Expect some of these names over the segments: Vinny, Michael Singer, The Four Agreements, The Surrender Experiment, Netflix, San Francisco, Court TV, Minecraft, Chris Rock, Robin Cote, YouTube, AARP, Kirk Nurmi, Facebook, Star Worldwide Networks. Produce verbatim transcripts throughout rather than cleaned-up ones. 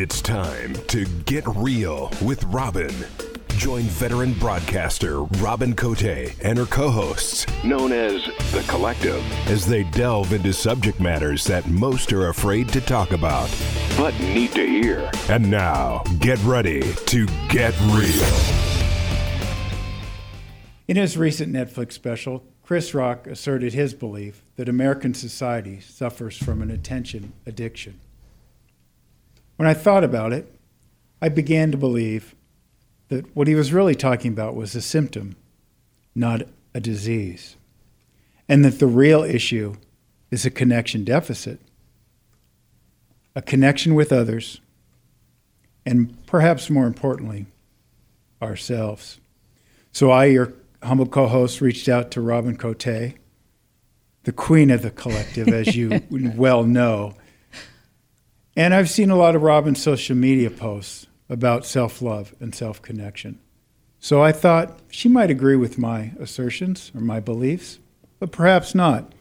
It's time to Get Real with Robin. Join veteran broadcaster Robin Cote and her co-hosts, known as The Collective, as they delve into subject matters that most are afraid to talk about, but need to hear. And now, get ready to get real. In his recent Netflix special, Chris Rock asserted his belief that American society suffers from an attention addiction. When I thought about it, I began to believe that what he was really talking about was a symptom, not a disease, and that the real issue is a connection deficit, a connection with others, and perhaps more importantly, ourselves. So I, your humble co-host, reached out to Robin Cote, the queen of the collective, as you well know. And I've seen a lot of Robin's social media posts about self-love and self-connection. So I thought she might agree with my assertions or my beliefs, but perhaps not.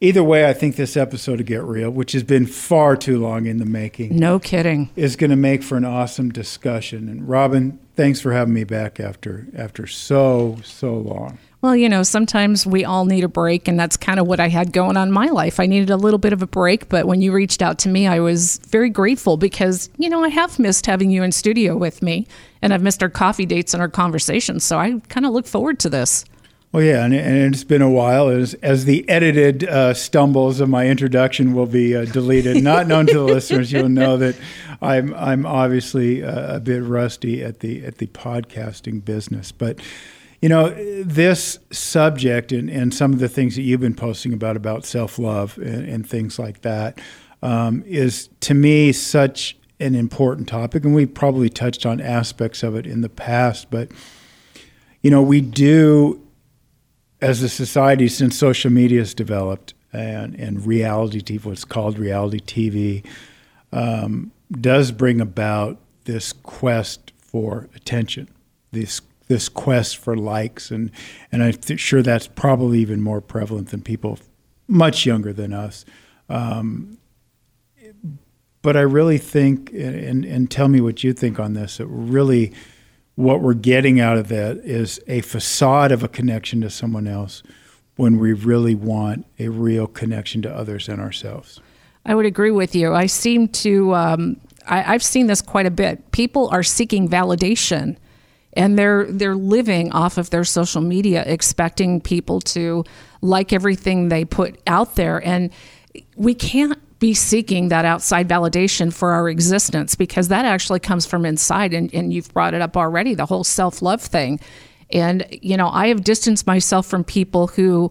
Either way, I think this episode of Get Real, which has been far too long in the making. No kidding. Is going to make for an awesome discussion. And Robin, thanks for having me back after after so, so long. Well, you know, sometimes we all need a break, and that's kind of what I had going on in my life. I needed a little bit of a break, but when you reached out to me, I was very grateful because, you know, I have missed having you in studio with me, and I've missed our coffee dates and our conversations, so I kind of look forward to this. Well, yeah, and, and it's been a while. As, as the edited uh, stumbles of my introduction will be uh, deleted, not known to the listeners, you'll know that I'm I'm obviously uh, a bit rusty at the at the podcasting business, but. You know, this subject and, and some of the things that you've been posting about, about self-love and, and things like that, um, is to me such an important topic. And we probably touched on aspects of it in the past. But, you know, we do, as a society, since social media has developed and, and reality T V, what's called reality T V, um, does bring about this quest for attention, this this quest for likes, and, and I'm th- sure that's probably even more prevalent than people much younger than us. Um, but I really think, and, and tell me what you think on this, that really what we're getting out of that is a facade of a connection to someone else when we really want a real connection to others and ourselves. I would agree with you. I seem to, um, I, I've seen this quite a bit. People are seeking validation. And they're they're living off of their social media, expecting people to like everything they put out there. And we can't be seeking that outside validation for our existence, because that actually comes from inside. And, and you've brought it up already, the whole self-love thing. And, you know, I have distanced myself from people who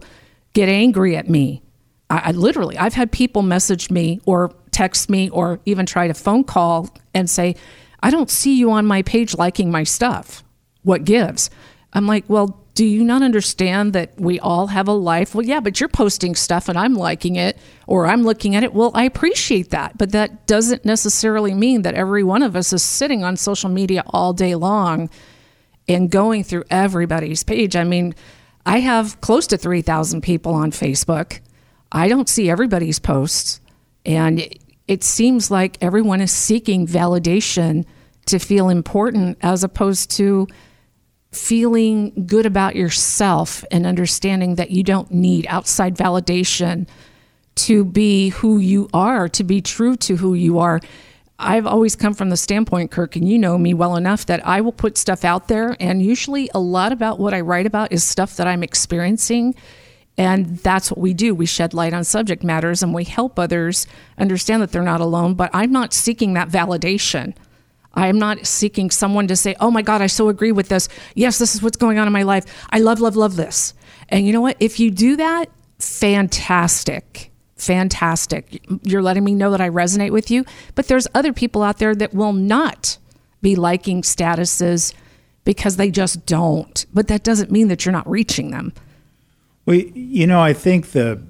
get angry at me. I, I literally, I've had people message me or text me or even try to phone call and say, I don't see you on my page liking my stuff. What gives? I'm like, well, do you not understand that we all have a life? Well, yeah, but you're posting stuff and I'm liking it, or I'm looking at it. Well, I appreciate that, but that doesn't necessarily mean that every one of us is sitting on social media all day long and going through everybody's page. I mean, I have close to three thousand people on Facebook. I don't see everybody's posts, and it, it seems like everyone is seeking validation to feel important, as opposed to feeling good about yourself and understanding that you don't need outside validation to be who you are, to be true to who you are. I've always come from the standpoint, Kirk, and you know me well enough, that I will put stuff out there, and usually a lot about what I write about is stuff that I'm experiencing. And that's what we do. We shed light on subject matters, and we help others understand that they're not alone. But I'm not seeking that validation. I'm not seeking someone to say, oh my God, I so agree with this. Yes, this is what's going on in my life. I love, love, love this. And you know what? If you do that, fantastic, fantastic. You're letting me know that I resonate with you. But there's other people out there that will not be liking statuses because they just don't. But that doesn't mean that you're not reaching them. Well, you know, I think the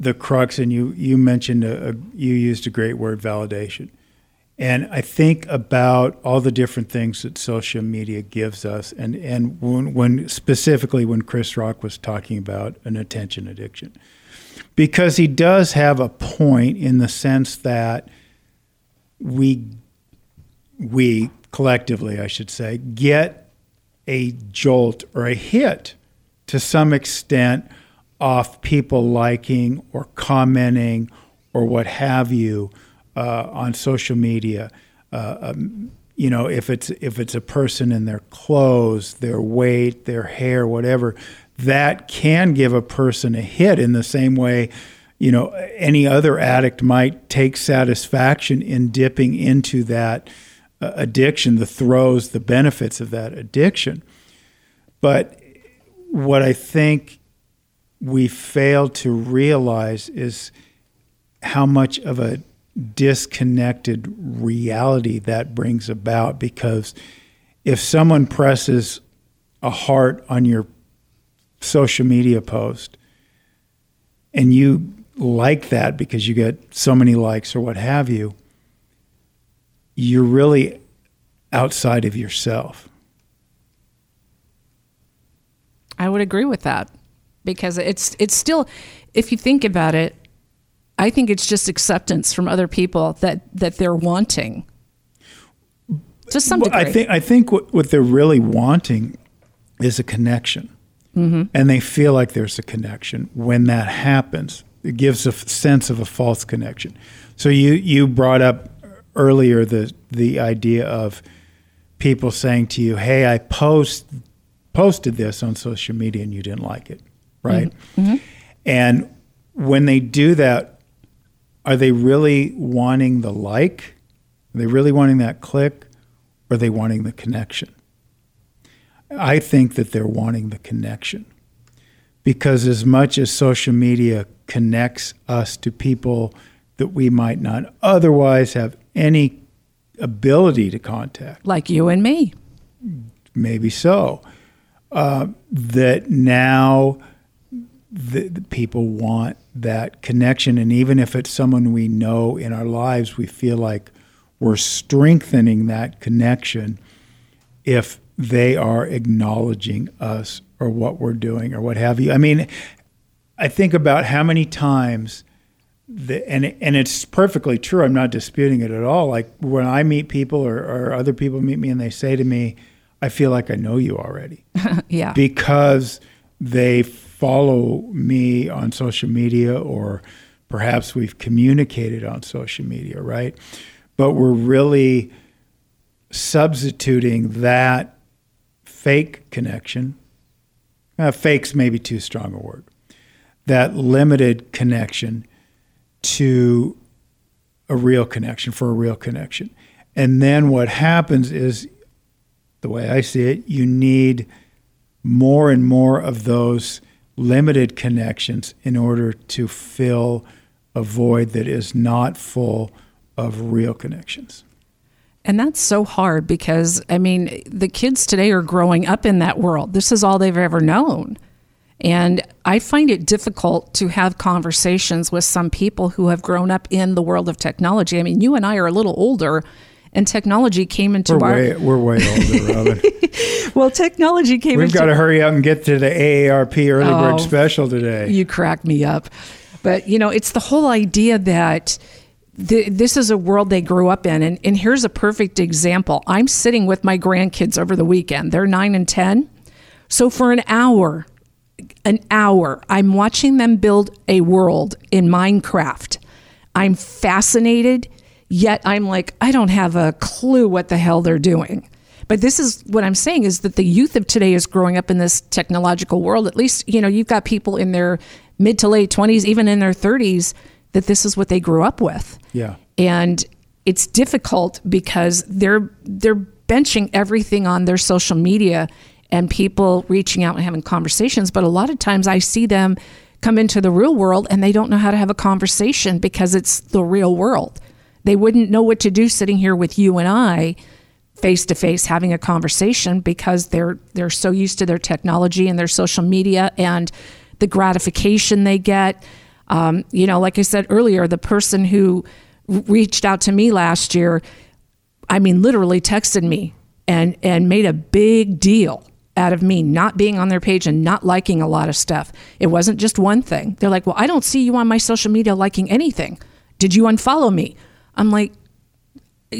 the crux, and you you mentioned a, a, you used a great word, validation, and I think about all the different things that social media gives us, and and when, when specifically when Chris Rock was talking about an attention addiction, because he does have a point in the sense that we we collectively, I should say, get a jolt or a hit to some extent off people liking or commenting or what have you uh, on social media. Uh, um, you know, if it's if it's a person in their clothes, their weight, their hair, whatever, that can give a person a hit in the same way, you know, any other addict might take satisfaction in dipping into that uh, addiction, the throes, the benefits of that addiction. But what I think we fail to realize is how much of a disconnected reality that brings about, because if someone presses a heart on your social media post and you like that because you get so many likes or what have you, you're really outside of yourself. I would agree with that, because it's it's still, if you think about it, I think it's just acceptance from other people that, that they're wanting. To some degree. Well, I think, I think what, what they're really wanting is a connection. Mm-hmm. And they feel like there's a connection. When that happens, it gives a sense of a false connection. So you, you brought up earlier the the idea of people saying to you, hey, I post posted this on social media and you didn't like it, right? Mm-hmm. And when they do that, are they really wanting the like? Are they really wanting that click? Or are they wanting the connection? I think that they're wanting the connection, because as much as social media connects us to people that we might not otherwise have any ability to contact. Like you and me. Maybe so. Uh, that now the, the people want that connection. And even if it's someone we know in our lives, we feel like we're strengthening that connection if they are acknowledging us or what we're doing or what have you. I mean, I think about how many times, the, and and it's perfectly true, I'm not disputing it at all. Like when I meet people or, or other people meet me and they say to me, I feel like I know you already. Yeah. Because they follow me on social media, or perhaps we've communicated on social media, right? But we're really substituting that fake connection, uh, fake's maybe too strong a word, that limited connection to a real connection, for a real connection. And then what happens is, the way I see it, you need more and more of those limited connections in order to fill a void that is not full of real connections. And that's so hard, because, I mean, the kids today are growing up in that world. This is all they've ever known. And I find it difficult to have conversations with some people who have grown up in the world of technology. I mean, you and I are a little older, and technology came into we're our... Way, we're way older, Robin. Well, technology came We've into... We've got to hurry up and get to the A A R P Early oh, Bird Special today. You crack me up. But, you know, it's the whole idea that... The, this is a world they grew up in. And, and here's a perfect example. I'm sitting with my grandkids over the weekend. They're nine and ten. So for an hour, an hour, I'm watching them build a world in Minecraft. I'm fascinated, yet I'm like, I don't have a clue what the hell they're doing. But this is what I'm saying, is that the youth of today is growing up in this technological world. At least, you know, you've got people in their mid to late twenties, even in their thirties, that this is what they grew up with. Yeah. And it's difficult because they're they're benching everything on their social media and people reaching out and having conversations. But a lot of times I see them come into the real world and they don't know how to have a conversation, because it's the real world. They wouldn't know what to do sitting here with you and I face to face having a conversation, because they're they're so used to their technology and their social media and the gratification they get. Um, you know, like I said earlier, the person who reached out to me last year, I mean, literally texted me and, and made a big deal out of me not being on their page and not liking a lot of stuff. It wasn't just one thing. They're like, well, I don't see you on my social media liking anything. Did you unfollow me? I'm like,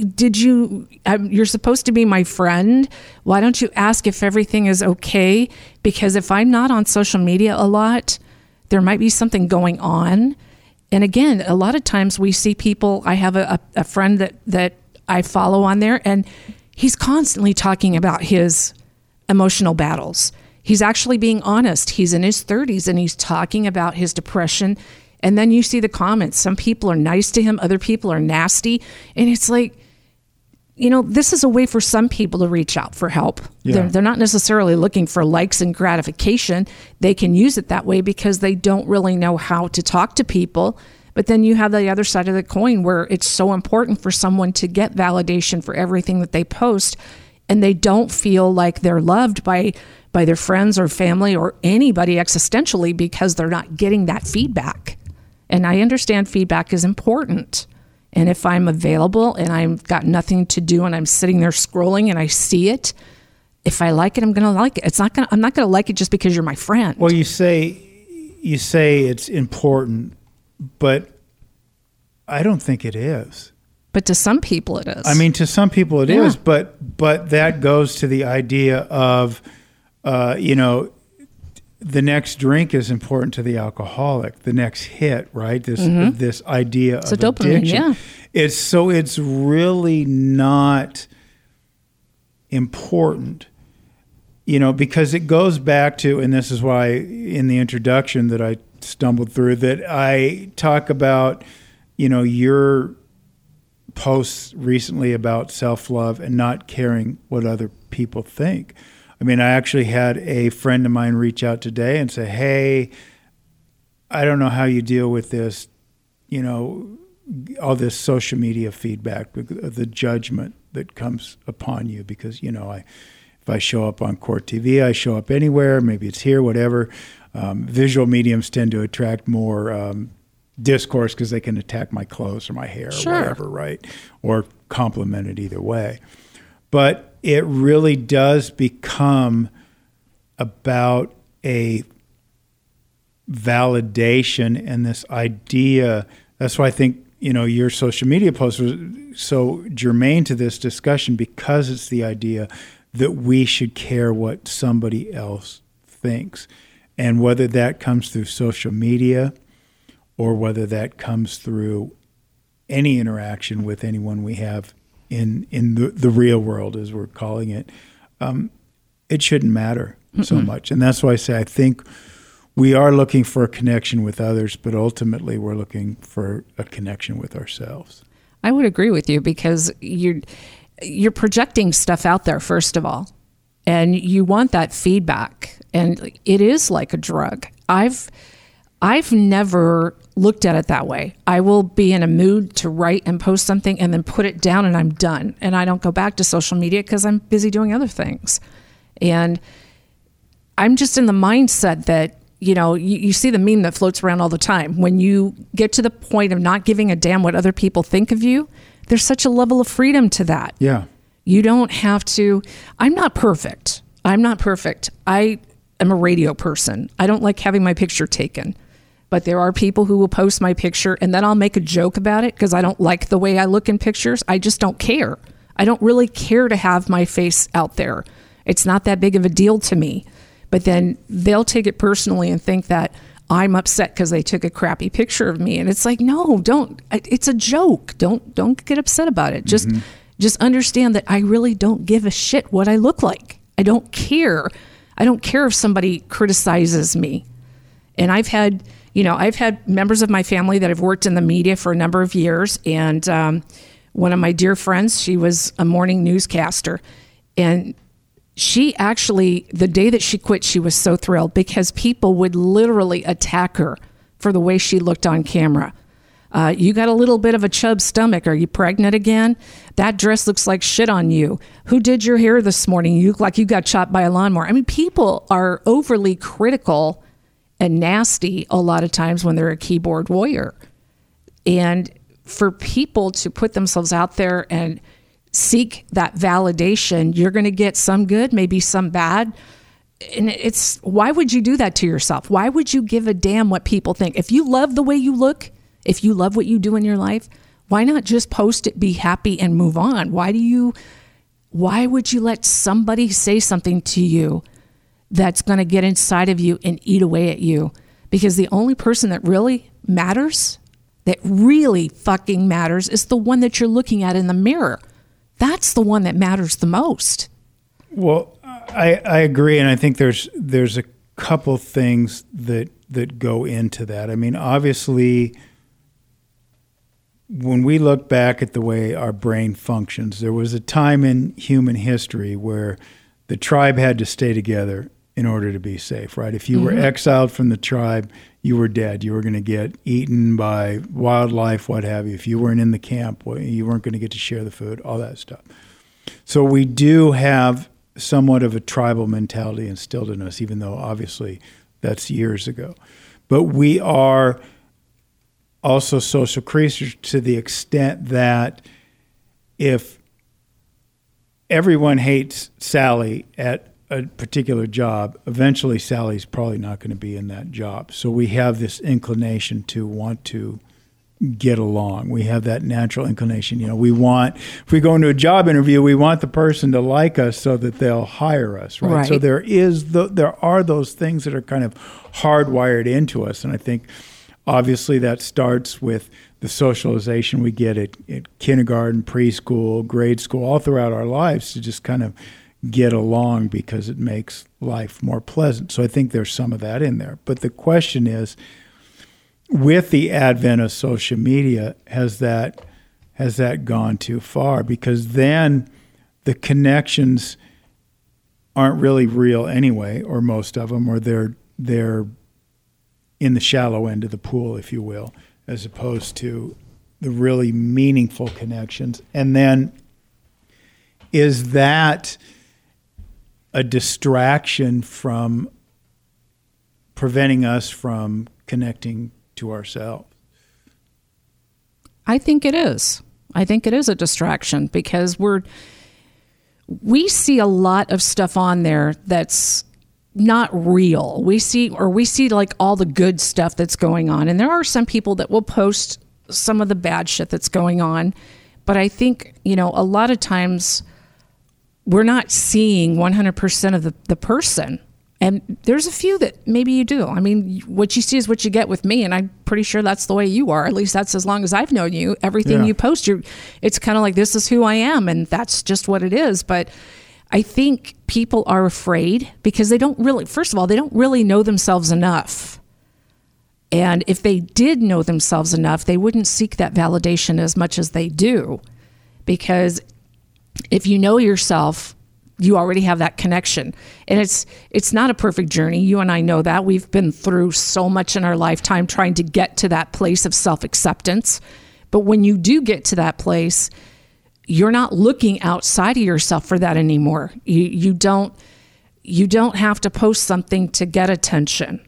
did you, um, you're supposed to be my friend. Why don't you ask if everything is okay? Because if I'm not on social media a lot, there might be something going on. And again, a lot of times we see people, I have a, a friend that, that I follow on there, and he's constantly talking about his emotional battles. He's actually being honest. He's in his thirties and he's talking about his depression. And then you see the comments. Some people are nice to him. Other people are nasty. And it's like, you know, this is a way for some people to reach out for help. Yeah. They're, they're not necessarily looking for likes and gratification. They can use it that way because they don't really know how to talk to people. But then you have the other side of the coin where it's so important for someone to get validation for everything that they post, and they don't feel like they're loved by by their friends or family or anybody existentially because they're not getting that feedback. And I understand feedback is important. And if I'm available and I've got nothing to do and I'm sitting there scrolling and I see it, if I like it, I'm going to like it. It's not going. I'm not going to like it just because you're my friend. Well, you say you say it's important, but I don't think it is. But to some people it is. I mean, to some people it yeah. is, but but that goes to the idea of, uh, you know, the next drink is important to the alcoholic, the next hit, right? This mm-hmm. this idea it's of a dopamine, addiction. Yeah. It's so it's really not important, you know, because it goes back to, and this is why in the introduction that I stumbled through that I talk about, you know, your posts recently about self-love and not caring what other people think. I mean, I actually had a friend of mine reach out today and say, hey, I don't know how you deal with this, you know, all this social media feedback, the judgment that comes upon you because, you know, I if I show up on Court T V, I show up anywhere, maybe it's here, whatever. Um, visual mediums tend to attract more um, discourse because they can attack my clothes or my hair sure. or whatever, right? Or compliment it either way. But it really does become about a validation and this idea. That's why I think, you know, your social media post was so germane to this discussion because it's the idea that we should care what somebody else thinks. And whether that comes through social media or whether that comes through any interaction with anyone we have in in the, the real world, as we're calling it, um, it shouldn't matter Mm-mm. so much. And that's why I say I think we are looking for a connection with others, but ultimately we're looking for a connection with ourselves. I would agree with you because you're, you're projecting stuff out there, first of all. And you want that feedback, and it is like a drug. I've I've never looked at it that way. I will be in a mood to write and post something and then put it down and I'm done. And I don't go back to social media because I'm busy doing other things. And I'm just in the mindset that, you know, you, you see the meme that floats around all the time. When you get to the point of not giving a damn what other people think of you, there's such a level of freedom to that. Yeah. You don't have to, I'm not perfect. I'm not perfect. I am a radio person. I don't like having my picture taken, but there are people who will post my picture and then I'll make a joke about it because I don't like the way I look in pictures. I just don't care. I don't really care to have my face out there. It's not that big of a deal to me, but then they'll take it personally and think that I'm upset because they took a crappy picture of me. And it's like, no, don't, it's a joke. Don't, don't get upset about it. Just, mm-hmm. Just understand that I really don't give a shit what I look like. I don't care. I don't care if somebody criticizes me. And I've had, you know, I've had members of my family that have worked in the media for a number of years. And um, one of my dear friends, she was a morning newscaster. And she actually, the day that she quit, she was so thrilled because people would literally attack her for the way she looked on camera. Uh, you got a little bit of a chub stomach. Are you pregnant again? That dress looks like shit on you. Who did your hair this morning? You look like you got chopped by a lawnmower. I mean, people are overly critical and nasty a lot of times when they're a keyboard warrior. And for people to put themselves out there and seek that validation, you're going to get some good, maybe some bad. And it's, why would you do that to yourself? Why would you give a damn what people think? If you love the way you look, if you love what you do in your life, Why not just post it, be happy, and move on? Why do you, why would you let somebody say something to you that's going to get inside of you and eat away at you? Because the only person that really matters, that really fucking matters, is the one that you're looking at in the mirror. That's the one that matters the most. Well, I, I agree, and I think there's there's a couple things that that go into that. I mean, obviously, when we look back at the way our brain functions, there was a time in human history where the tribe had to stay together in order to be safe, right? If you mm-hmm. were exiled from the tribe, you were dead. You were going to get eaten by wildlife, what have you. If you weren't in the camp, you weren't going to get to share the food, all that stuff. So we do have somewhat of a tribal mentality instilled in us, even though obviously that's years ago. But we are also social creatures to the extent that if everyone hates Sally at a particular job, eventually Sally's probably not going to be in that job. So we have this inclination to want to get along. We have that natural inclination. You know, we want, if we go into a job interview, we want the person to like us so that they'll hire us, right? Right. So there is the, there are those things that are kind of hardwired into us, and I think obviously that starts with the socialization we get at, at kindergarten, preschool, grade school, all throughout our lives to just kind of get along because it makes life more pleasant. So I think there's some of that in there. But the question is, with the advent of social media, has that has that gone too far? Because then the connections aren't really real anyway, or most of them, or they're they're in the shallow end of the pool, if you will, as opposed to the really meaningful connections. And then is that a distraction from preventing us from connecting to ourselves? I think it is. I think it is a distraction because we're we see a lot of stuff on there that's not real. We see, or we see like all the good stuff that's going on. And there are some people that will post some of the bad shit that's going on. But I think, you know, a lot of times we're not seeing one hundred percent of the, the person. And there's a few that maybe you do. I mean, what you see is what you get with me. And I'm pretty sure that's the way you are. At least that's as long as I've known you. Everything yeah. you post, you're, it's kind of like, this is who I am. And that's just what it is. But I think people are afraid because they don't really, first of all, they don't really know themselves enough. And if they did know themselves enough, they wouldn't seek that validation as much as they do. Because if you know yourself, you already have that connection. And it's it's not a perfect journey. You and I know that. We've been through so much in our lifetime trying to get to that place of self-acceptance. But when you do get to that place, you're not looking outside of yourself for that anymore. You you don't you don't have to post something to get attention.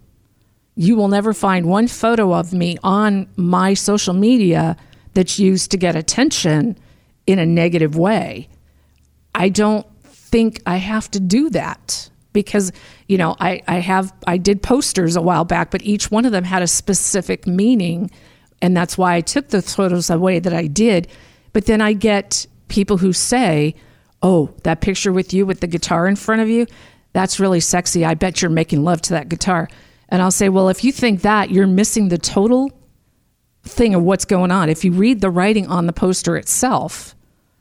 You will never find one photo of me on my social media that's used to get attention in a negative way. I don't think I have to do that because, you know, I, I have I did posters a while back, but each one of them had a specific meaning, and that's why I took the photos the way that I did. But then I get people who say, oh, that picture with you with the guitar in front of you, that's really sexy. I bet you're making love to that guitar. And I'll say, well, if you think that, you're missing the total thing of what's going on. If you read the writing on the poster itself,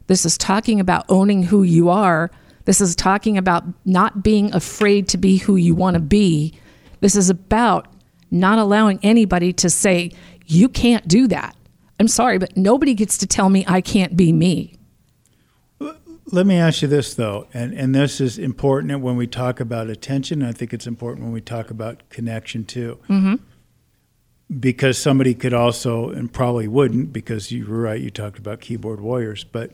this is talking about owning who you are. This is talking about not being afraid to be who you want to be. This is about not allowing anybody to say, you can't do that. I'm sorry, but nobody gets to tell me I can't be me. Let me ask you this, though, and, and this is important when we talk about attention. I think it's important when we talk about connection, too, mm-hmm. because somebody could also, and probably wouldn't, because you were right, you talked about keyboard warriors, but,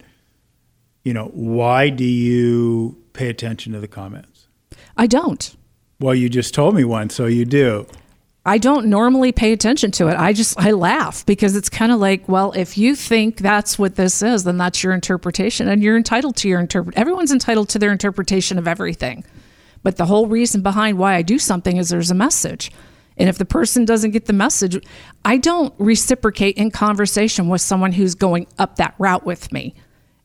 you know, why do you pay attention to the comments? I don't. Well, you just told me one, so you do. I don't normally pay attention to it. I just, I laugh because it's kind of like, well, if you think that's what this is, then that's your interpretation, and you're entitled to your interpret. Everyone's entitled to their interpretation of everything. But the whole reason behind why I do something is there's a message. And if the person doesn't get the message, I don't reciprocate in conversation with someone who's going up that route with me.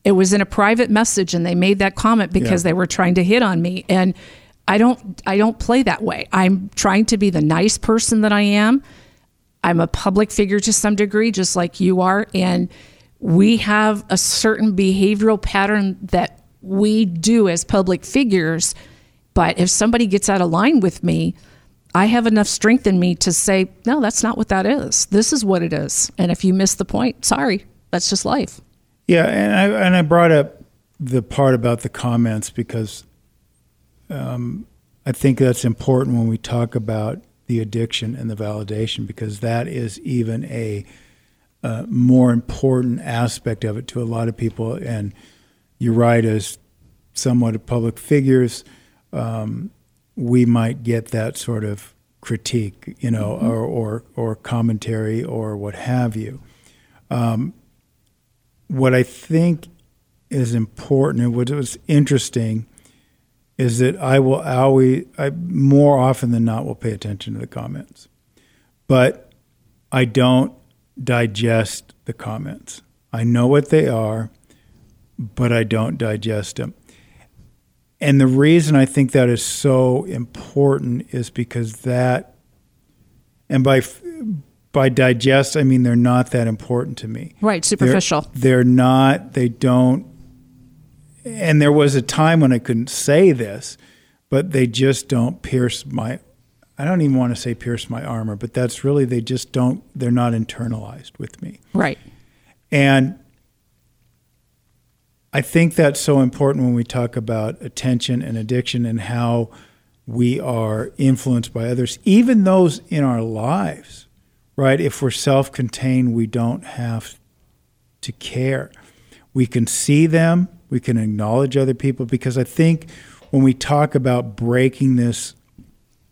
It was in a private message and they made that comment because yeah. they were trying to hit on me. And I don't, I don't play that way. I'm trying to be the nice person that I am. I'm a public figure to some degree, just like you are. And we have a certain behavioral pattern that we do as public figures. But if somebody gets out of line with me, I have enough strength in me to say, no, that's not what that is. This is what it is. And if you miss the point, sorry, that's just life. Yeah. And I, and I brought up the part about the comments because um, I think that's important when we talk about the addiction and the validation, because that is even a uh, more important aspect of it to a lot of people. And you're right, as somewhat of public figures, um, we might get that sort of critique, you know, mm-hmm. or, or or commentary or what have you. Um, what I think is important and what was interesting is that I will always, I more often than not, will pay attention to the comments. But I don't digest the comments. I know what they are, but I don't digest them. And the reason I think that is so important is because that, and by by digest, I mean they're not that important to me. Right, superficial. They're, they're not, they don't, and there was a time when I couldn't say this, but they just don't pierce my, I don't even want to say pierce my armor, but that's really, they just don't, they're not internalized with me. Right. And I think that's so important when we talk about attention and addiction and how we are influenced by others, even those in our lives, right? If we're self-contained, we don't have to care. We can see them. We can acknowledge other people, because I think when we talk about breaking this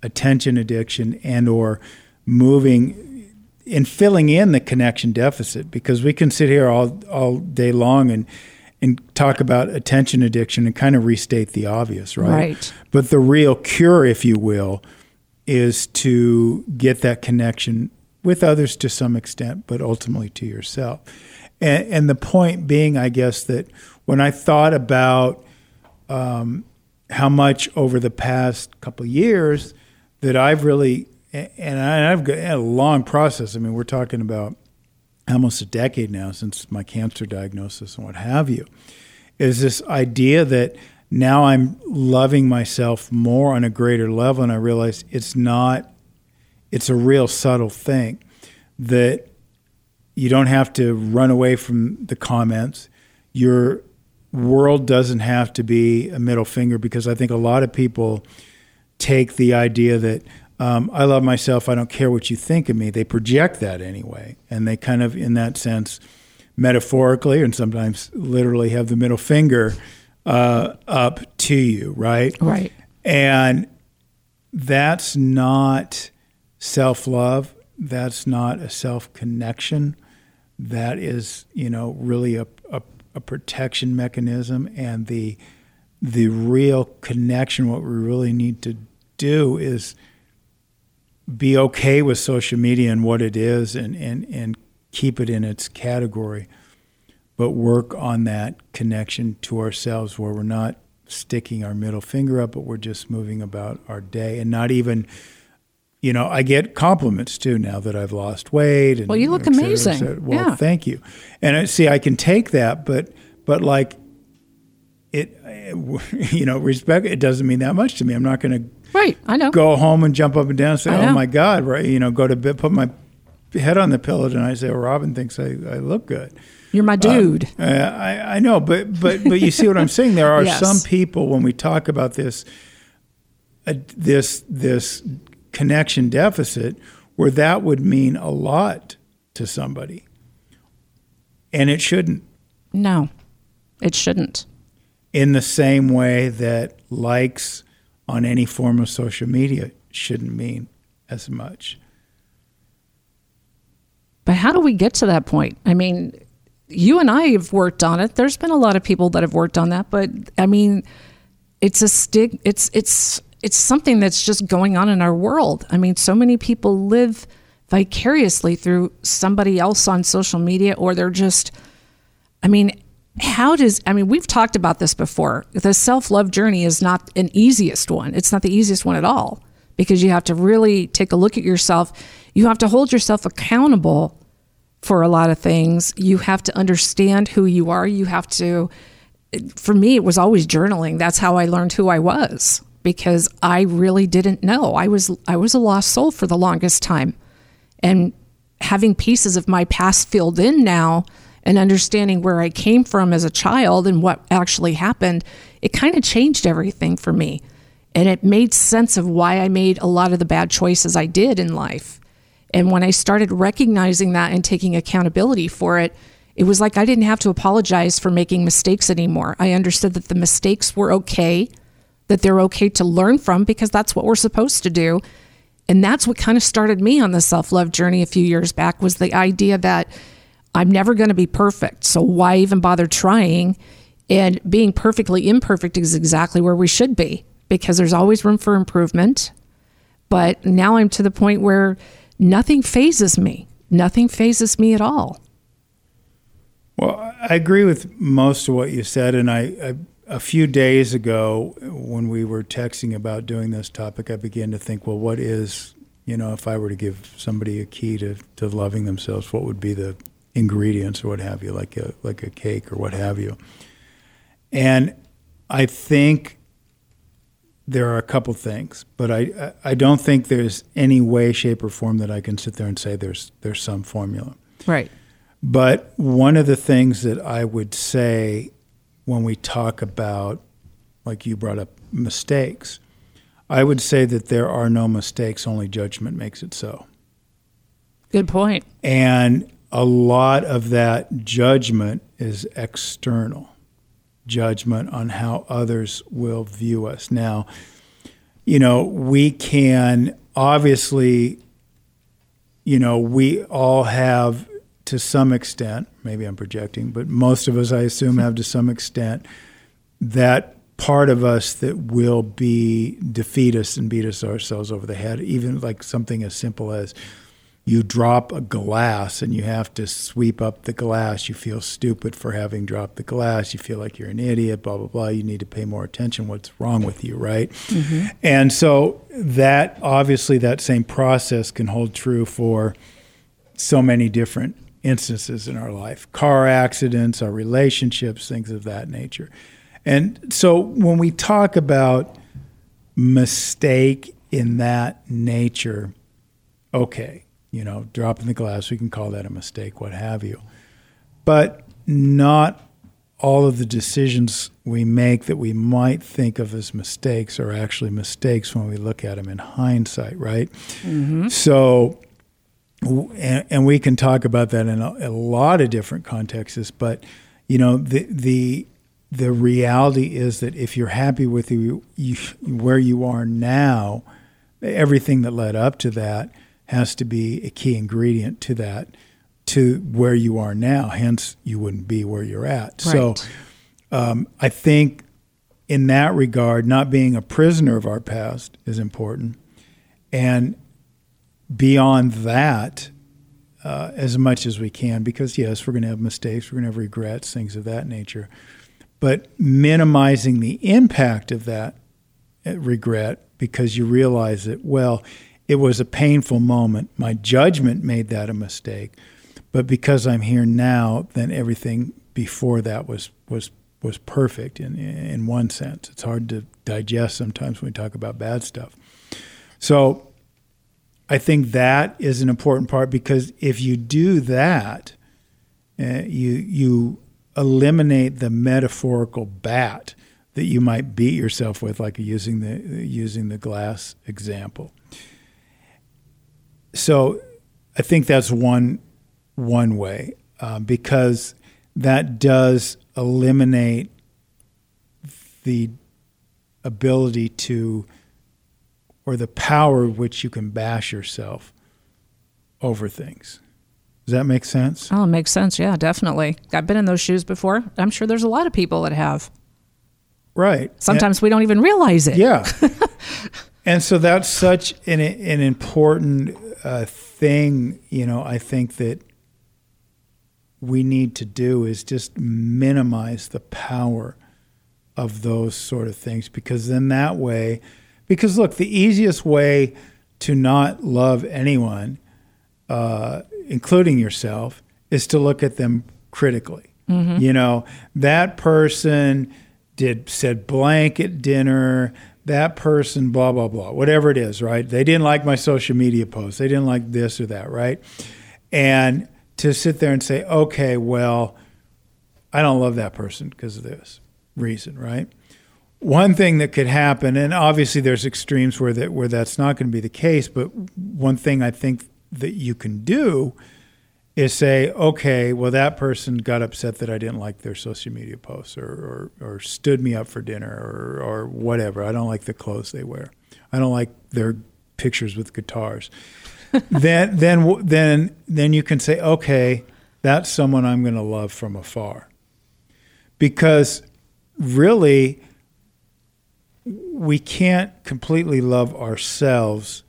attention addiction and or moving and filling in the connection deficit, because we can sit here all all day long and and talk about attention addiction and kind of restate the obvious, right? Right. But the real cure, if you will, is to get that connection with others to some extent, but ultimately to yourself. And, and the point being, I guess, that when I thought about um, how much over the past couple of years that I've really, and I've got a long process. I mean, we're talking about almost a decade now since my cancer diagnosis and what have you, is this idea that now I'm loving myself more on a greater level. And I realize it's not, it's a real subtle thing that you don't have to run away from the comments. Your world doesn't have to be a middle finger, because I think a lot of people take the idea that Um, I love myself, I don't care what you think of me. They project that anyway. And they kind of, in that sense, metaphorically and sometimes literally have the middle finger uh, up to you, right? Right. And that's not self-love. That's not a self-connection. That is, you know, really a, a, a protection mechanism. And the the real connection, what we really need to do is be okay with social media and what it is, and, and, and keep it in its category, but work on that connection to ourselves where we're not sticking our middle finger up, but we're just moving about our day and not even, you know, I get compliments too now that I've lost weight. And, well, you look et cetera, amazing. Et cetera. Well, yeah. Thank you. And I, see, I can take that, but, but like it, you know, respect, it doesn't mean that much to me. I'm not going to, Right, I know. Go home and jump up and down and say, oh, my God, right? You know, go to bed, put my head on the pillow, and I say, well, Robin thinks I, I look good. You're my dude. Um, I, I know, but but but you see what I'm saying? There are yes. some people, when we talk about this, uh, this this connection deficit, where that would mean a lot to somebody. And it shouldn't. No, it shouldn't. In the same way that likes on any form of social media shouldn't mean as much. But how do we get to that point? I mean, you and I have worked on it. There's been a lot of people that have worked on that, but I mean, it's a stig- it's it's it's something that's just going on in our world. I mean, so many people live vicariously through somebody else on social media, or they're just, I mean, how does, I mean, we've talked about this before. The self-love journey is not an easiest one. It's not the easiest one at all, because you have to really take a look at yourself. You have to hold yourself accountable for a lot of things. You have to understand who you are. You have to, for me, it was always journaling. That's how I learned who I was, because I really didn't know. I was, I was a lost soul for the longest time. And having pieces of my past filled in now and understanding where I came from as a child and what actually happened, it kind of changed everything for me. And it made sense of why I made a lot of the bad choices I did in life. And when I started recognizing that and taking accountability for it, it was like I didn't have to apologize for making mistakes anymore. I understood that the mistakes were okay, that they're okay to learn from, because that's what we're supposed to do. And that's what kind of started me on the self-love journey a few years back, was the idea that I'm never going to be perfect. So why even bother trying? And being perfectly imperfect is exactly where we should be, because there's always room for improvement. But now I'm to the point where nothing phases me. Nothing phases me at all. Well, I agree with most of what you said. And I, I a few days ago, when we were texting about doing this topic, I began to think, well, what is, you know, if I were to give somebody a key to, to loving themselves, what would be the ingredients or what have you, like a like a cake or what have you. And I think there are a couple things, but I I don't think there's any way, shape, or form that I can sit there and say there's there's some formula. Right. But one of the things that I would say when we talk about, like you brought up, mistakes, I would say that there are no mistakes, only judgment makes it so. Good point. And a lot of that judgment is external. Judgment on how others will view us. Now, you know, we can obviously, you know, we all have to some extent, maybe I'm projecting, but most of us, I assume, have to some extent that part of us that will be defeat us and beat us ourselves over the head, even like something as simple as you drop a glass and you have to sweep up the glass. You feel stupid for having dropped the glass. You feel like you're an idiot, blah, blah, blah. You need to pay more attention. What's wrong with you, right? Mm-hmm. And so that, obviously, that same process can hold true for so many different instances in our life. Car accidents, our relationships, things of that nature. And so when we talk about mistake in that nature, okay, you know, dropping the glass, we can call that a mistake, what have you. But not all of the decisions we make that we might think of as mistakes are actually mistakes when we look at them in hindsight, right? Mm-hmm. So, and, and we can talk about that in a, a lot of different contexts, but, you know, the the the reality is that if you're happy with you, you, where you are now, everything that led up to that has to be a key ingredient to that, to where you are now. Hence, you wouldn't be where you're at. Right. So um, I think in that regard, not being a prisoner of our past is important. And beyond that, uh, as much as we can, because yes, we're going to have mistakes, we're going to have regrets, things of that nature. But minimizing the impact of that regret, because you realize that, well, it was a painful moment. My judgment made that a mistake. But because I'm here now, then everything before that was was was perfect in in one sense. It's hard to digest sometimes when we talk about bad stuff. So I think that is an important part, because if you do that, uh, you you eliminate the metaphorical bat that you might beat yourself with, like using the using the glass example. So I think that's one one way, uh, because that does eliminate the ability to, or the power which you can bash yourself over things. Does that make sense? Oh, it makes sense. Yeah, definitely. I've been in those shoes before. I'm sure there's a lot of people that have. Right. Sometimes and, we don't even realize it. Yeah. And so that's such an an important uh, thing, you know, I think that we need to do is just minimize the power of those sort of things, because then that way, because look, the easiest way to not love anyone, uh, including yourself, is to look at them critically. Mm-hmm. You know, that person did said blank at dinner, that person, blah, blah, blah, whatever it is, right? They didn't like my social media post. They didn't like this or that, right? And to sit there and say, okay, well, I don't love that person because of this reason, right? One thing that could happen, and obviously there's extremes where that where that's not going to be the case, but one thing I think that you can do is say, okay, well, that person got upset that I didn't like their social media posts, or or, or stood me up for dinner, or, or whatever. I don't like the clothes they wear. I don't like their pictures with guitars. then then then then you can say, okay, that's someone I'm going to love from afar. Because really, we can't completely love ourselves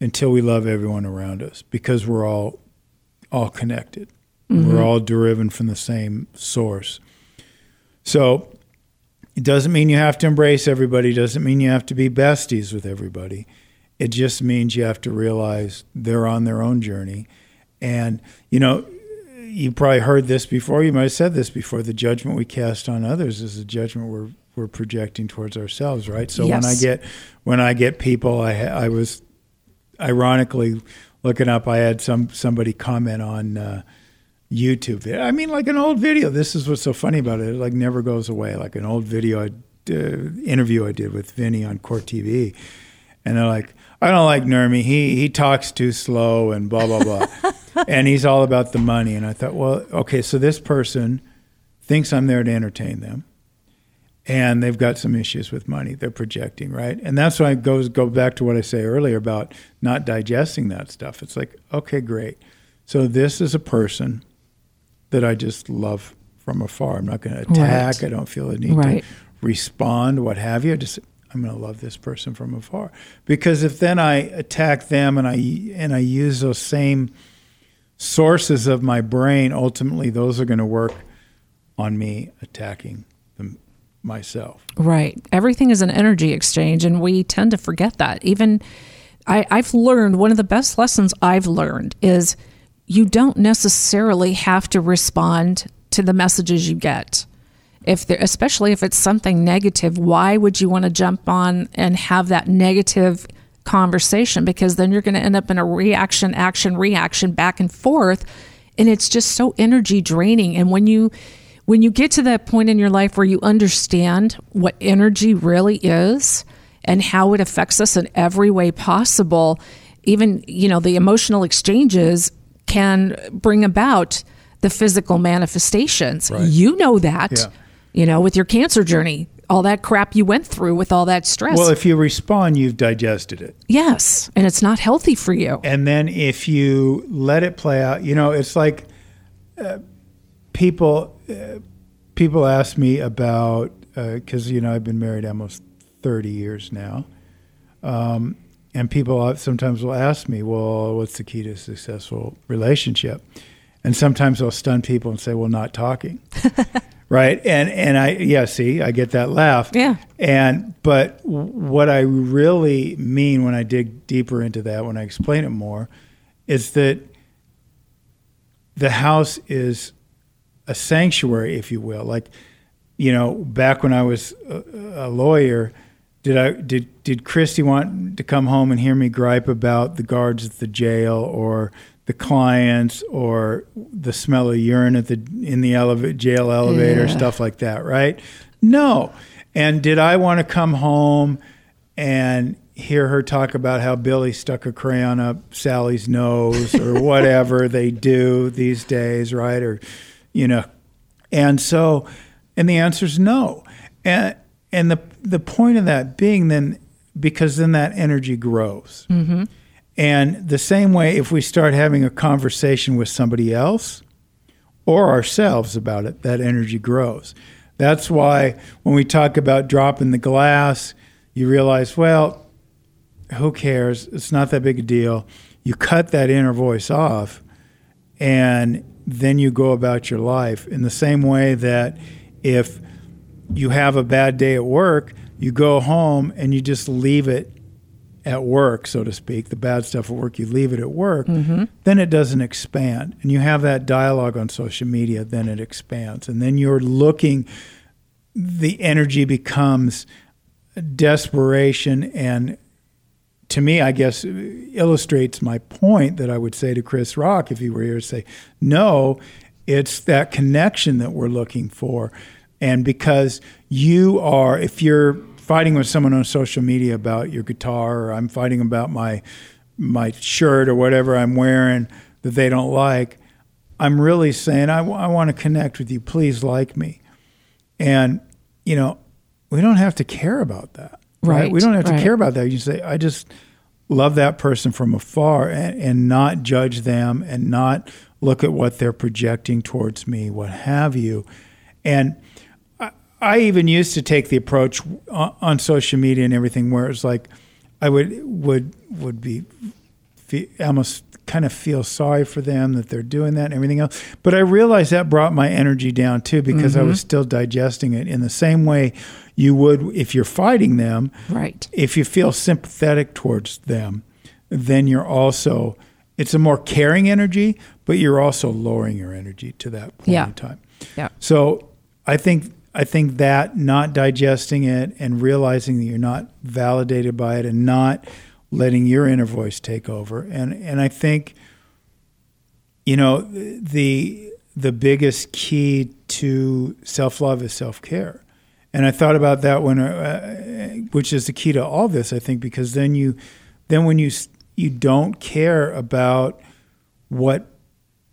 until we love everyone around us, because we're all all connected. Mm-hmm. We're all derived from the same source. So it doesn't mean you have to embrace everybody. It doesn't mean you have to be besties with everybody. It just means you have to realize they're on their own journey. And, you know, you probably heard this before. You might have said this before. The judgment we cast on others is the judgment we're we're projecting towards ourselves, right? So yes. when I get when I get people, I I was ironically looking up, I had some somebody comment on uh, YouTube. I mean, like an old video. This is what's so funny about it. It like never goes away. Like an old video I, uh, interview I did with Vinny on Court T V. And they're like, I don't like Nurmi. He he talks too slow and blah, blah, blah. And he's all about the money. And I thought, well, okay, so this person thinks I'm there to entertain them. And they've got some issues with money. They're projecting, right? And that's why it goes go back to what I say earlier about not digesting that stuff. It's like, okay, great. So this is a person that I just love from afar. I'm not going to attack. Right. I don't feel the need right. to respond, what have you. Just I'm going to love this person from afar. Because if then I attack them and I and I use those same sources of my brain, ultimately those are going to work on me attacking them. Myself. Right. Everything is an energy exchange, and we tend to forget that. Even I, I've learned, one of the best lessons I've learned is you don't necessarily have to respond to the messages you get. If there, especially if it's something negative, why would you want to jump on and have that negative conversation? Because then you're going to end up in a reaction, action, reaction, back and forth. And it's just so energy draining. And when you When you get to that point in your life where you understand what energy really is and how it affects us in every way possible, even, you know, the emotional exchanges can bring about the physical manifestations. Right. You know that, yeah. you know, with your cancer journey, all that crap you went through with all that stress. Well, if you respond, you've digested it. Yes. And it's not healthy for you. And then if you let it play out, you know, it's like uh, people... Uh, people ask me about, because, uh, you know, I've been married almost thirty years now. Um, and people sometimes will ask me, well, what's the key to a successful relationship? And sometimes I'll stun people and say, well, not talking. Right. And, and I, yeah, see, I get that laugh. Yeah. And, but what I really mean when I dig deeper into that, when I explain it more, is that the house is a sanctuary, if you will. Like, you know, back when I was a, a lawyer, did I did did Christy want to come home and hear me gripe about the guards at the jail, or the clients, or the smell of urine at the in the eleva- jail elevator, yeah. stuff like that, right? No. And did I want to come home and hear her talk about how Billy stuck a crayon up Sally's nose, or whatever they do these days, right? Or you know, and so, and the answer is no. And and the the point of that being then, because then that energy grows. Mm-hmm. And the same way, if we start having a conversation with somebody else or ourselves about it, that energy grows. That's why when we talk about dropping the glass, you realize, well, who cares? It's not that big a deal. You cut that inner voice off, and then you go about your life in the same way that if you have a bad day at work, you go home and you just leave it at work, so to speak, the bad stuff at work, you leave it at work, mm-hmm. then it doesn't expand. And you have that dialogue on social media, then it expands. And then you're looking, the energy becomes desperation. And to me, I guess, illustrates my point that I would say to Chris Rock, if he were here, say, no, it's that connection that we're looking for. And because you are, if you're fighting with someone on social media about your guitar, or I'm fighting about my my shirt or whatever I'm wearing that they don't like, I'm really saying, I, w- I want to connect with you. Please like me. And, you know, we don't have to care about that. Right. right? We don't have to right. care about that. You say, I just love that person from afar, and, and not judge them and not look at what they're projecting towards me, what have you. And I even used to take the approach on social media and everything where it's like I would would would be fe- almost kind of feel sorry for them that they're doing that and everything else. But I realized that brought my energy down too, because mm-hmm. I was still digesting it in the same way you would if you're fighting them. Right. If you feel sympathetic towards them, then you're also, it's a more caring energy, but you're also lowering your energy to that point yeah. in time. Yeah. So I think... I think that not digesting it and realizing that you're not validated by it and not letting your inner voice take over. And and I think, you know, the the biggest key to self-love is self-care. And I thought about that when, uh, which is the key to all this, I think, because then you, then when you you don't care about what,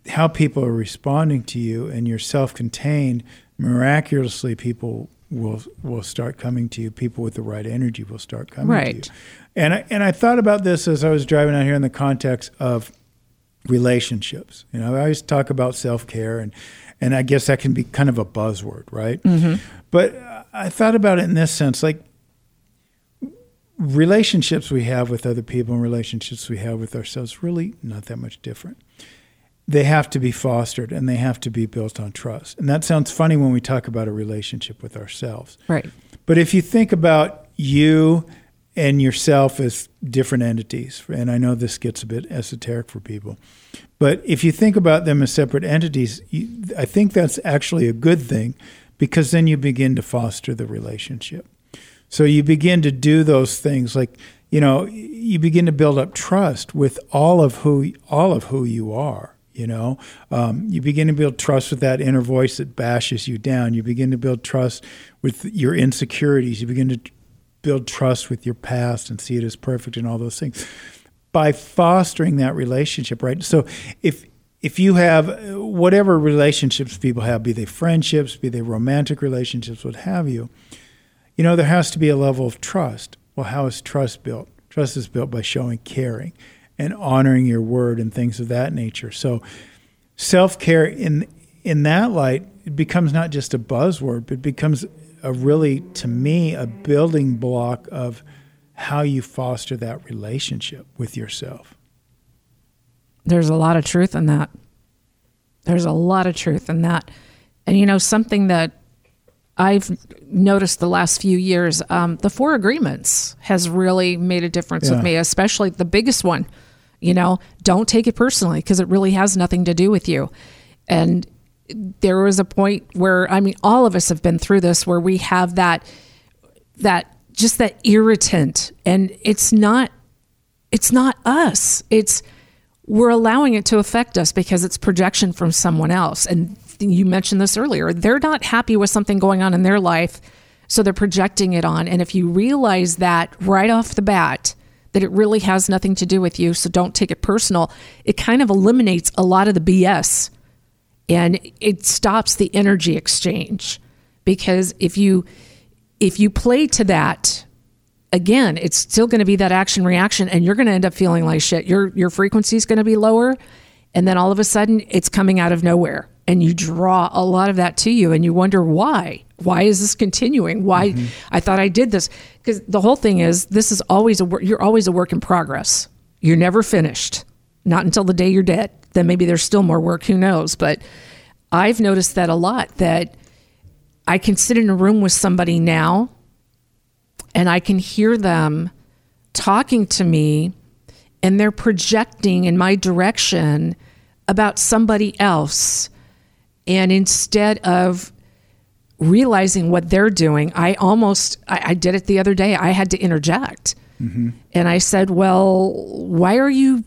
how people are responding to you and you're self-contained, miraculously people will will start coming to you. People with the right energy will start coming right. to you. And I, and I thought about this as I was driving out here in the context of relationships. You know, I always talk about self-care, and, and I guess that can be kind of a buzzword, right? Mm-hmm. But I thought about it in this sense, like relationships we have with other people and relationships we have with ourselves really not that much different. They have to be fostered and they have to be built on trust. And that sounds funny when we talk about a relationship with ourselves. Right. But if you think about you and yourself as different entities, and I know this gets a bit esoteric for people, but if you think about them as separate entities, you, I think that's actually a good thing, because then you begin to foster the relationship. So you begin to do those things like, you know, you begin to build up trust with all of who all of who you are. You know, um, you begin to build trust with that inner voice that bashes you down. You begin to build trust with your insecurities. You begin to t- build trust with your past and see it as perfect and all those things by fostering that relationship, right? So if if you have whatever relationships people have, be they friendships, be they romantic relationships, what have you, you know, there has to be a level of trust. Well, how is trust built? Trust is built by showing caring and honoring your word and things of that nature. So self-care in in that light, it becomes not just a buzzword, but it becomes a really, to me, a building block of how you foster that relationship with yourself. There's a lot of truth in that. There's a lot of truth in that. And, you know, something that I've noticed the last few years, um, The Four Agreements has really made a difference yeah. with me, especially the biggest one. You know, don't take it personally, because it really has nothing to do with you. And there was a point where, I mean, all of us have been through this, where we have that, that just that irritant, and it's not, it's not us. It's, we're allowing it to affect us because it's projection from someone else. And you mentioned this earlier, they're not happy with something going on in their life, so they're projecting it on. And if you realize that right off the bat, that it really has nothing to do with you, so don't take it personal, it kind of eliminates a lot of the B S, and it stops the energy exchange. Because if you if you play to that, again, it's still going to be that action reaction, and you're going to end up feeling like shit. Your your frequency is going to be lower, And then all of a sudden it's coming out of nowhere, and you draw a lot of that to you, and you wonder why. Why is this continuing? Why mm-hmm. I thought I did this. Because the whole thing is, this is always a work, you're always a work in progress. You're never finished, not until the day you're dead. Then maybe there's still more work, who knows? But I've noticed that a lot, that I can sit in a room with somebody now and I can hear them talking to me, and they're projecting in my direction about somebody else. And instead of realizing what they're doing, I almost, I, I did it the other day. I had to interject. Mm-hmm. And I said, well, why are you,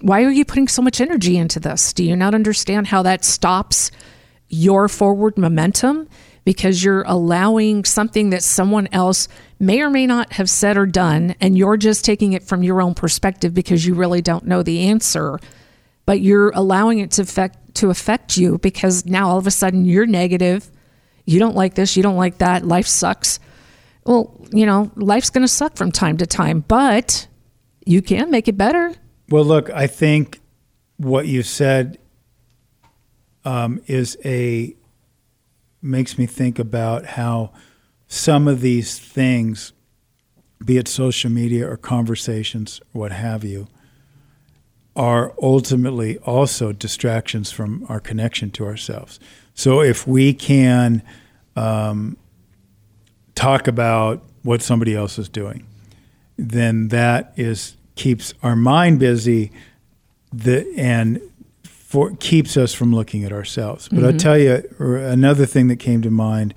why are you putting so much energy into this? Do you not understand how that stops your forward momentum? Because you're allowing something that someone else may or may not have said or done, and you're just taking it from your own perspective because you really don't know the answer, but you're allowing it to affect, to affect you, because now all of a sudden you're negative. You don't like this, you don't like that, life sucks. Well, you know, life's going to suck from time to time, but you can make it better. Well, look, I think what you said um, is a... makes me think about how some of these things, be it social media or conversations, what have you, are ultimately also distractions from our connection to ourselves. So if we can um, talk about what somebody else is doing, then that is keeps our mind busy, the, and For, keeps us from looking at ourselves. But mm-hmm. I'll tell you another thing that came to mind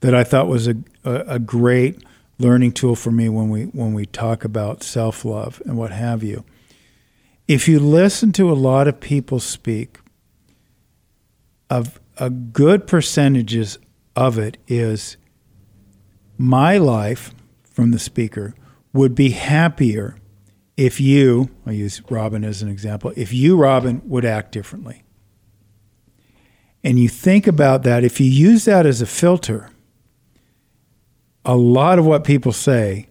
that I thought was a, a, a great learning tool for me when we when we talk about self-love and what have you. If you listen to a lot of people speak, of a good percentages of it is, my life, from the speaker, would be happier if you, I'll use Robin as an example, if you, Robin, would act differently. And you think about that, if you use that as a filter, a lot of what people say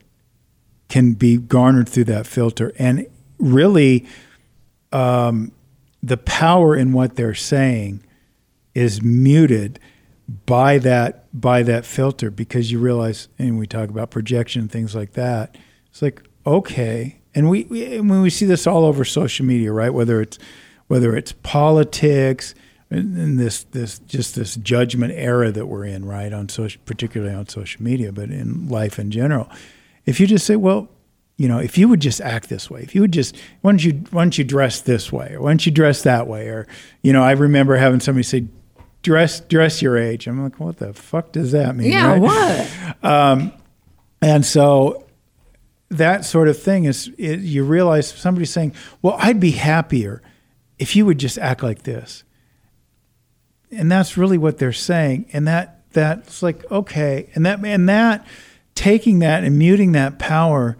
can be garnered through that filter. And really, um, the power in what they're saying is muted by that, by that filter, because you realize, and we talk about projection and things like that, it's like, okay. And we, we when we see this all over social media, right? Whether it's whether it's politics and, and this this just this judgment era that we're in, right? On social, particularly on social media, but in life in general. If you just say, well, you know, if you would just act this way, if you would just why don't you why don't you dress this way, or why don't you dress that way, or you know, I remember having somebody say, dress dress your age. I'm like, what the fuck does that mean? Yeah, right? What? um, and so. That sort of thing is, it, you realize somebody's saying, well, I'd be happier if you would just act like this. And that's really what they're saying. And that that's like, okay. And that, and that taking that and muting that power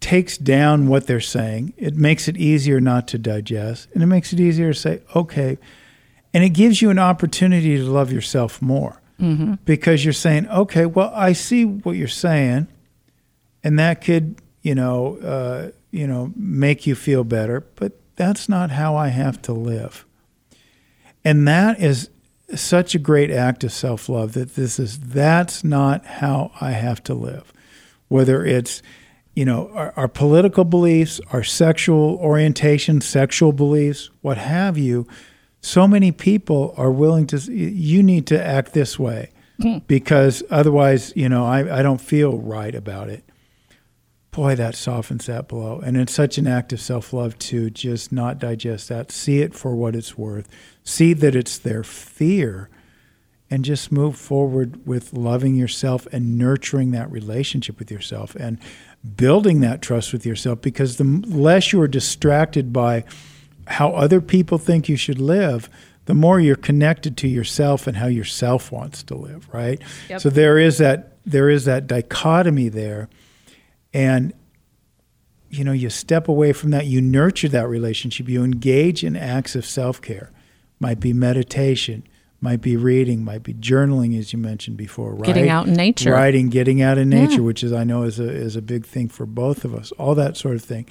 takes down what they're saying. It makes it easier not to digest. And it makes it easier to say, okay. And it gives you an opportunity to love yourself more. Mm-hmm. Because you're saying, okay, well, I see what you're saying. And that could, you know, uh, you know, make you feel better, but that's not how I have to live. And that is such a great act of self-love, that this is, that's not how I have to live. Whether it's, you know, our, our political beliefs, our sexual orientation, sexual beliefs, what have you, so many people are willing to, you need to act this way mm. because otherwise, you know, I, I don't feel right about it. Boy, that softens that blow. And it's such an act of self-love to just not digest that, see it for what it's worth, see that it's their fear, and just move forward with loving yourself and nurturing that relationship with yourself and building that trust with yourself. Because the less you are distracted by how other people think you should live, the more you're connected to yourself and how yourself wants to live, right? Yep. So there is that, there is that dichotomy there. And, you know, you step away from that, you nurture that relationship, you engage in acts of self-care. Might be meditation, might be reading, might be journaling, as you mentioned before, right? Getting out in nature. Writing, getting out in nature, yeah. Which is, I know, is a, is a big thing for both of us, all that sort of thing.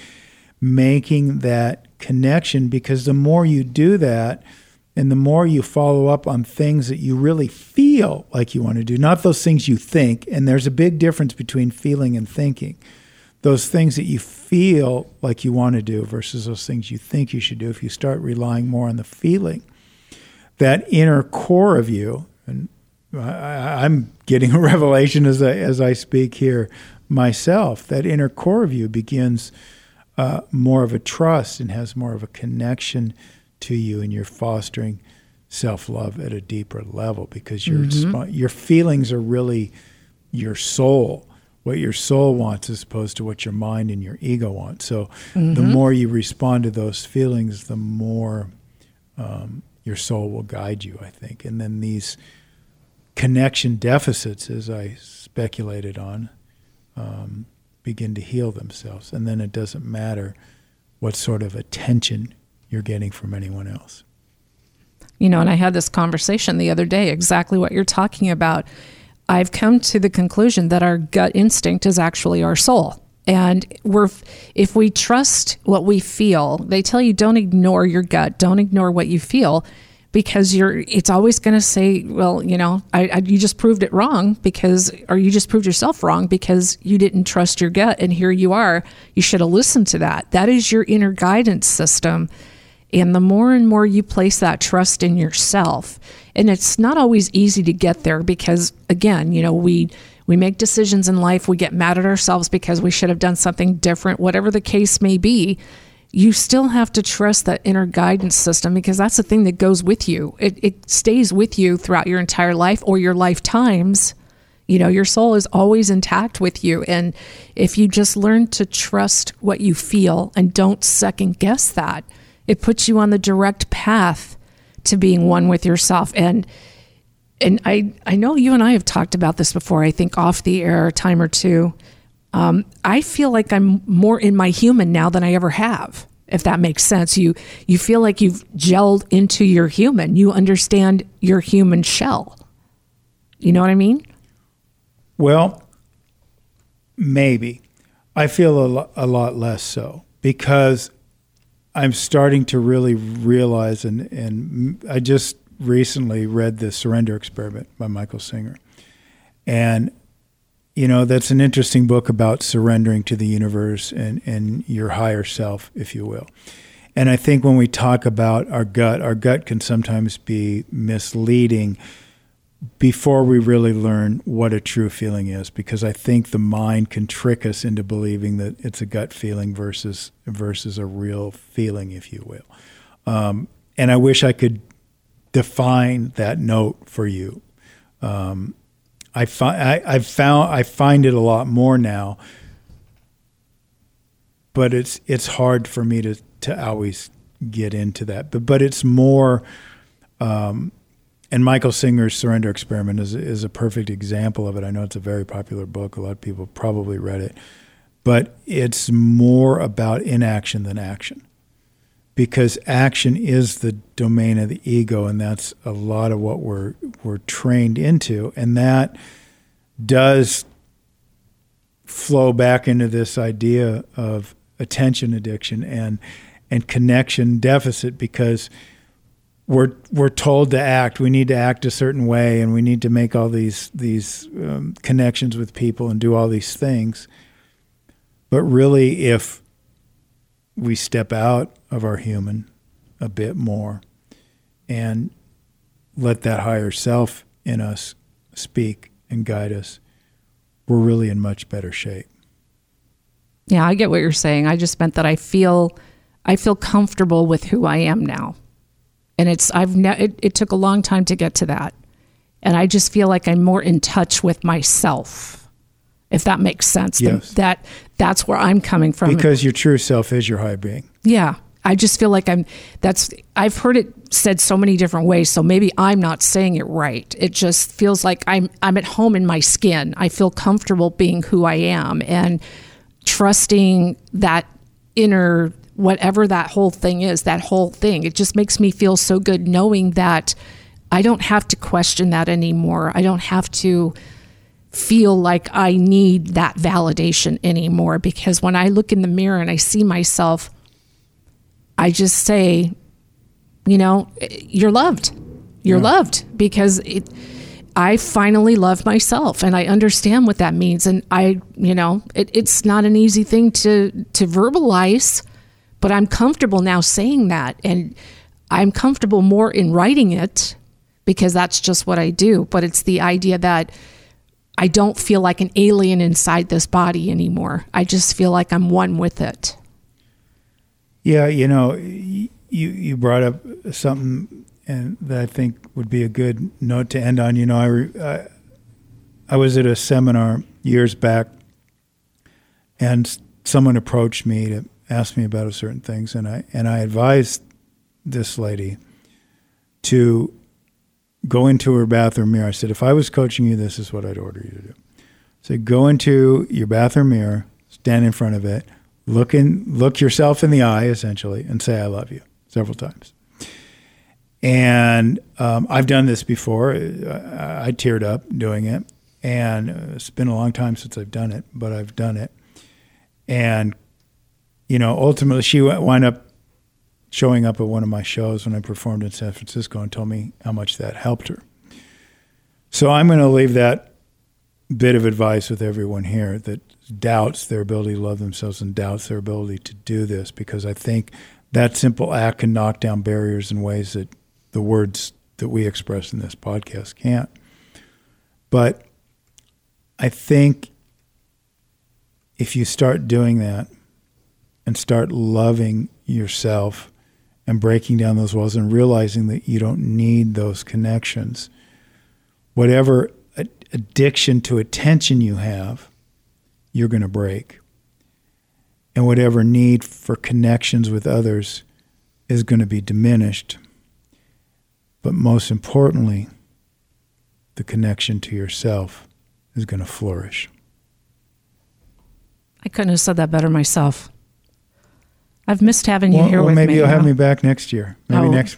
making that connection, because the more you do that and the more you follow up on things that you really feel like you want to do, not those things you think, and there's a big difference between feeling and thinking. Those things that you feel like you want to do versus those things you think you should do, if you start relying more on the feeling, that inner core of you, and I, I'm getting a revelation as I, as I speak here myself, that inner core of you begins uh, more of a trust and has more of a connection to you, and you're fostering self-love at a deeper level because your mm-hmm. your feelings are really your soul, what your soul wants as opposed to what your mind and your ego want. So mm-hmm. the more you respond to those feelings, the more um, your soul will guide you, I think. And then these connection deficits, as I speculated on, um, begin to heal themselves. And then it doesn't matter what sort of attention you're getting from anyone else. You know, and I had this conversation the other day, exactly what you're talking about. I've come to the conclusion that our gut instinct is actually our soul. And we're, if we trust what we feel, they tell you don't ignore your gut, don't ignore what you feel, because you're, it's always going to say, well, you know, I, I, you just proved it wrong because, or you just proved yourself wrong because you didn't trust your gut. And here you are, you should have listened to that. That is your inner guidance system. And the more and more you place that trust in yourself, and it's not always easy to get there because, again, you know, we we make decisions in life, we get mad at ourselves because we should have done something different, whatever the case may be, you still have to trust that inner guidance system because that's the thing that goes with you. It, it stays with you throughout your entire life or your lifetimes. You know, your soul is always intact with you. And if you just learn to trust what you feel and don't second guess that, it puts you on the direct path to being one with yourself. And and I, I know you and I have talked about this before, I think off the air a time or two. Um, I feel like I'm more in my human now than I ever have, if that makes sense. You you feel like you've gelled into your human. You understand your human shell. You know what I mean? Well, maybe. I feel a, lo- a lot less so because I'm starting to really realize, and, and I just recently read The Surrender Experiment by Michael Singer. And, you know, that's an interesting book about surrendering to the universe and, and your higher self, if you will. And I think when we talk about our gut, our gut can sometimes be misleading before we really learn what a true feeling is, because I think the mind can trick us into believing that it's a gut feeling versus versus a real feeling, if you will. Um, and I wish I could define that note for you. Um, I find I, I've found I find it a lot more now, but it's it's hard for me to to always get into that. But but it's more. Um, And Michael Singer's Surrender Experiment is is a perfect example of it. I know it's a very popular book. A lot of people probably read it. But it's more about inaction than action, because action is the domain of the ego, and that's a lot of what we're we're trained into. And that does flow back into this idea of attention addiction and and connection deficit, because We're we're told to act. We need to act a certain way, and we need to make all these these um, connections with people and do all these things. But really, if we step out of our human a bit more and let that higher self in us speak and guide us, we're really in much better shape. Yeah, I get what you're saying. I just meant that I feel I feel comfortable with who I am now. And it's I've ne- it, it took a long time to get to that, and I just feel like I'm more in touch with myself, if that makes sense. Yes. That that's where I'm coming from. Because your true self is your high being. Yeah, I just feel like I'm. That's I've heard it said so many different ways. So maybe I'm not saying it right. It just feels like I'm I'm at home in my skin. I feel comfortable being who I am and trusting that inner. Whatever that whole thing is, that whole thing, it just makes me feel so good knowing that I don't have to question that anymore. I don't have to feel like I need that validation anymore, because when I look in the mirror and I see myself, I just say, you know, you're loved. You're yeah. loved, because it, I finally love myself, and I understand what that means. And I, you know, it, it's not an easy thing to, to verbalize, but I'm comfortable now saying that. And I'm comfortable more in writing it, because that's just what I do. But it's the idea that I don't feel like an alien inside this body anymore. I just feel like I'm one with it. Yeah, you know, you you brought up something and that I think would be a good note to end on. You know, I, re, I, I was at a seminar years back, and someone approached me to ask me about certain things, and I and I advised this lady to go into her bathroom mirror. I said, if I was coaching you, this is what I'd order you to do. I said, go into your bathroom mirror, stand in front of it, look in, look yourself in the eye, essentially, and say, I love you, several times. And um, I've done this before. I, I teared up doing it. And it's been a long time since I've done it, but I've done it. And, you know, ultimately she wound up showing up at one of my shows when I performed in San Francisco and told me how much that helped her. So I'm going to leave that bit of advice with everyone here that doubts their ability to love themselves and doubts their ability to do this, because I think that simple act can knock down barriers in ways that the words that we express in this podcast can't. But I think if you start doing that and start loving yourself and breaking down those walls and realizing that you don't need those connections, whatever addiction to attention you have, you're going to break. And whatever need for connections with others is going to be diminished. But most importantly, the connection to yourself is going to flourish. I couldn't have said that better myself. I've missed having you well, here well, with me. Well, maybe you'll now. have me back next year. Maybe oh. next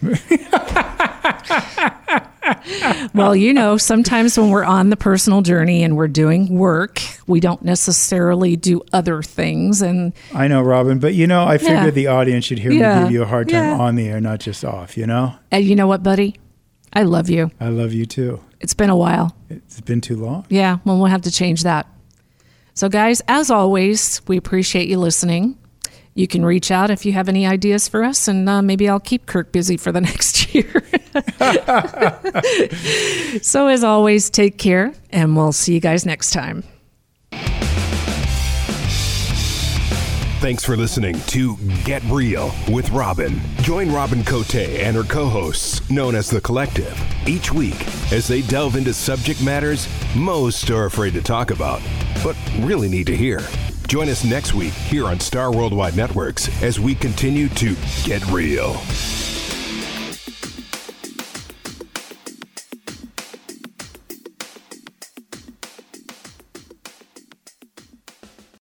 Well, you know, sometimes when we're on the personal journey and we're doing work, we don't necessarily do other things. And I know, Robin, but, you know, I figured yeah. the audience should hear yeah. me give you a hard time yeah. on the air, not just off, you know? And you know what, buddy? I love you. I love you, too. It's been a while. It's been too long. Yeah, well, we'll have to change that. So, guys, as always, we appreciate you listening. You can reach out if you have any ideas for us, and uh, maybe I'll keep Kirk busy for the next year. So as always, take care, and we'll see you guys next time. Thanks for listening to Get Real with Robin. Join Robin Cote and her co-hosts, known as The Collective, each week as they delve into subject matters most are afraid to talk about, but really need to hear. Join us next week here on Star Worldwide Networks as we continue to get real.